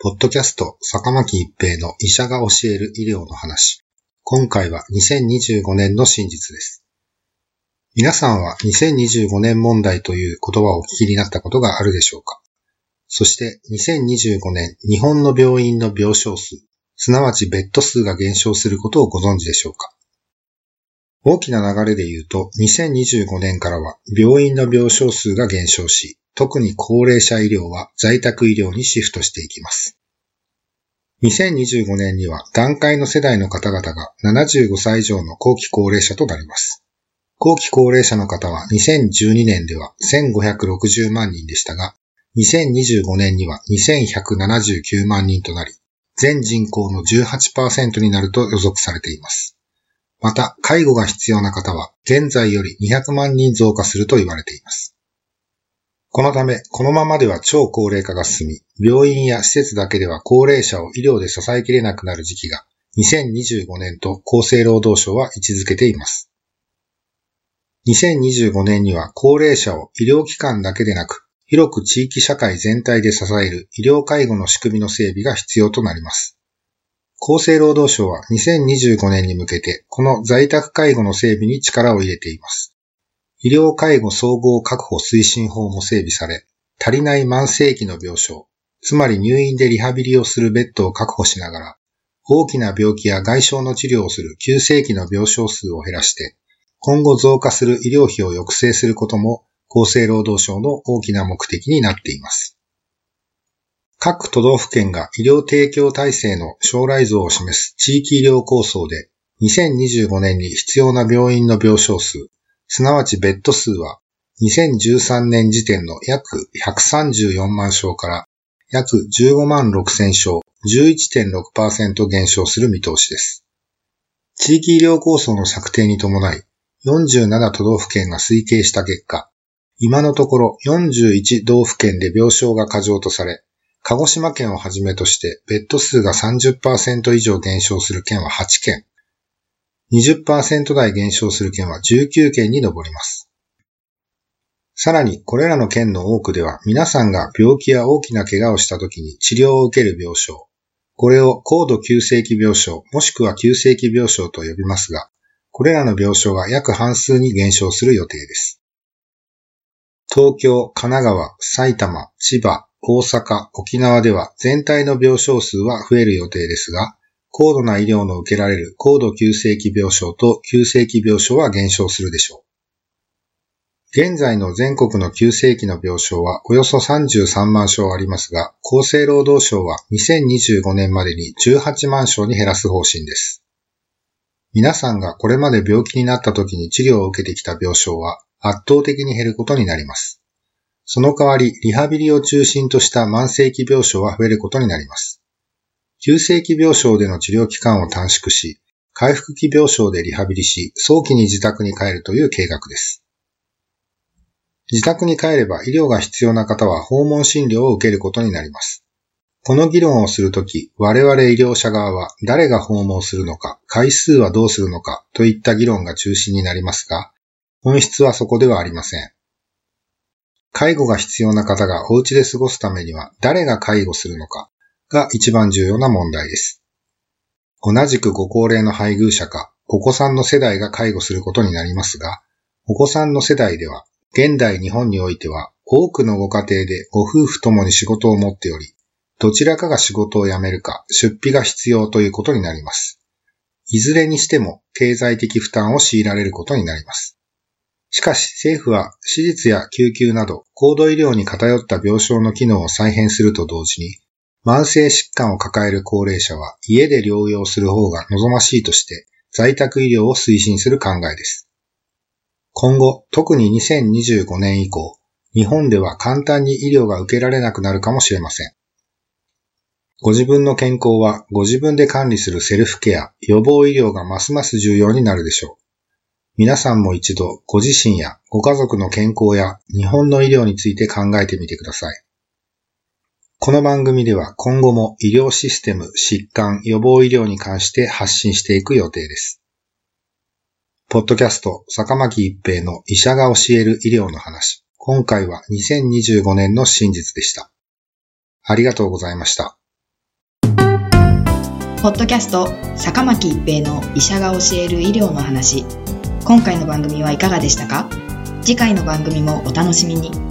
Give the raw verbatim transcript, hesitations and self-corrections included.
ポッドキャスト坂巻一平の医者が教える医療の話。今回はにせんにじゅうごねんの真実です。皆さんはにせんにじゅうごねん問題という言葉をお聞きになったことがあるでしょうか。そしてにせんにじゅうごねん日本の病院の病床数、すなわちベッド数が減少することをご存知でしょうか。大きな流れで言うとにせんにじゅうごねんからは病院の病床数が減少し、特に高齢者医療は在宅医療にシフトしていきます。にせんにじゅうごねんには団塊の世代の方々がななじゅうごさい以上の後期高齢者となります。後期高齢者の方はにせんじゅうにねんではせんごひゃくろくじゅうまんにんでしたが、にせんにじゅうごねんにはにせんひゃくななじゅうきゅうまんにんとなり、全人口の じゅうはちパーセント になると予測されています。また、介護が必要な方は現在よりにひゃくまんにん増加すると言われています。このため、このままでは超高齢化が進み、病院や施設だけでは高齢者を医療で支えきれなくなる時期が、にせんにじゅうごねんと厚生労働省は位置づけています。にせんにじゅうごねんには高齢者を医療機関だけでなく、広く地域社会全体で支える医療介護の仕組みの整備が必要となります。厚生労働省はにせんにじゅうごねんに向けて、この在宅介護の整備に力を入れています。医療介護総合確保推進法も整備され、足りない慢性期の病床、つまり入院でリハビリをするベッドを確保しながら、大きな病気や外傷の治療をする急性期の病床数を減らして、今後増加する医療費を抑制することも厚生労働省の大きな目的になっています。各都道府県が医療提供体制の将来像を示す地域医療構想で、にせんにじゅうごねんに必要な病院の病床数、すなわちベッド数はにせんじゅうさんねん時点の約ひゃくさんじゅうよんまんしょうから約じゅうごまんろくせんしょう、じゅういってんろくパーセント 減少する見通しです。地域医療構想の策定に伴い、よんじゅうななとどうふけんが推計した結果、今のところよんじゅういちどうふけんで病床が過剰とされ、鹿児島県をはじめとしてベッド数が さんじゅっパーセント 以上減少する県ははちけん、にじゅっパーセント 台減少する県はじゅうきゅうけんに上ります。さらに、これらの県の多くでは、皆さんが病気や大きな怪我をした時に治療を受ける病床、これを高度急性期病床もしくは急性期病床と呼びますが、これらの病床が約半数に減少する予定です。東京、神奈川、埼玉、千葉、大阪、沖縄では全体の病床数は増える予定ですが、高度な医療の受けられる高度急性期病床と急性期病床は減少するでしょう。現在の全国の急性期の病床はおよそさんじゅうさんまんしょうありますが、厚生労働省はにせんにじゅうごねんまでにじゅうはちまんしょうに減らす方針です。皆さんがこれまで病気になった時に治療を受けてきた病床は圧倒的に減ることになります。その代わり、リハビリを中心とした慢性期病床は増えることになります。急性期病床での治療期間を短縮し、回復期病床でリハビリし、早期に自宅に帰るという計画です。自宅に帰れば医療が必要な方は訪問診療を受けることになります。この議論をするとき、我々医療者側は誰が訪問するのか、回数はどうするのかといった議論が中心になりますが、本質はそこではありません。介護が必要な方がお家で過ごすためには誰が介護するのか、が一番重要な問題です。同じくご高齢の配偶者か、お子さんの世代が介護することになりますが、お子さんの世代では、現代日本においては、多くのご家庭でご夫婦ともに仕事を持っており、どちらかが仕事を辞めるか、出費が必要ということになります。いずれにしても、経済的負担を強いられることになります。しかし、政府は、手術や救急など、高度医療に偏った病床の機能を再編すると同時に、慢性疾患を抱える高齢者は家で療養する方が望ましいとして在宅医療を推進する考えです。今後、特ににせんにじゅうごねん以降、日本では簡単に医療が受けられなくなるかもしれません。ご自分の健康はご自分で管理するセルフケア、予防医療がますます重要になるでしょう。皆さんも一度ご自身やご家族の健康や日本の医療について考えてみてください。この番組では今後も医療システム、疾患、予防医療に関して発信していく予定です。ポッドキャスト、坂巻一平の医者が教える医療の話。今回はにせんにじゅうごねんの真実でした。ありがとうございました。ポッドキャスト、坂巻一平の医者が教える医療の話。今回の番組はいかがでしたか？次回の番組もお楽しみに。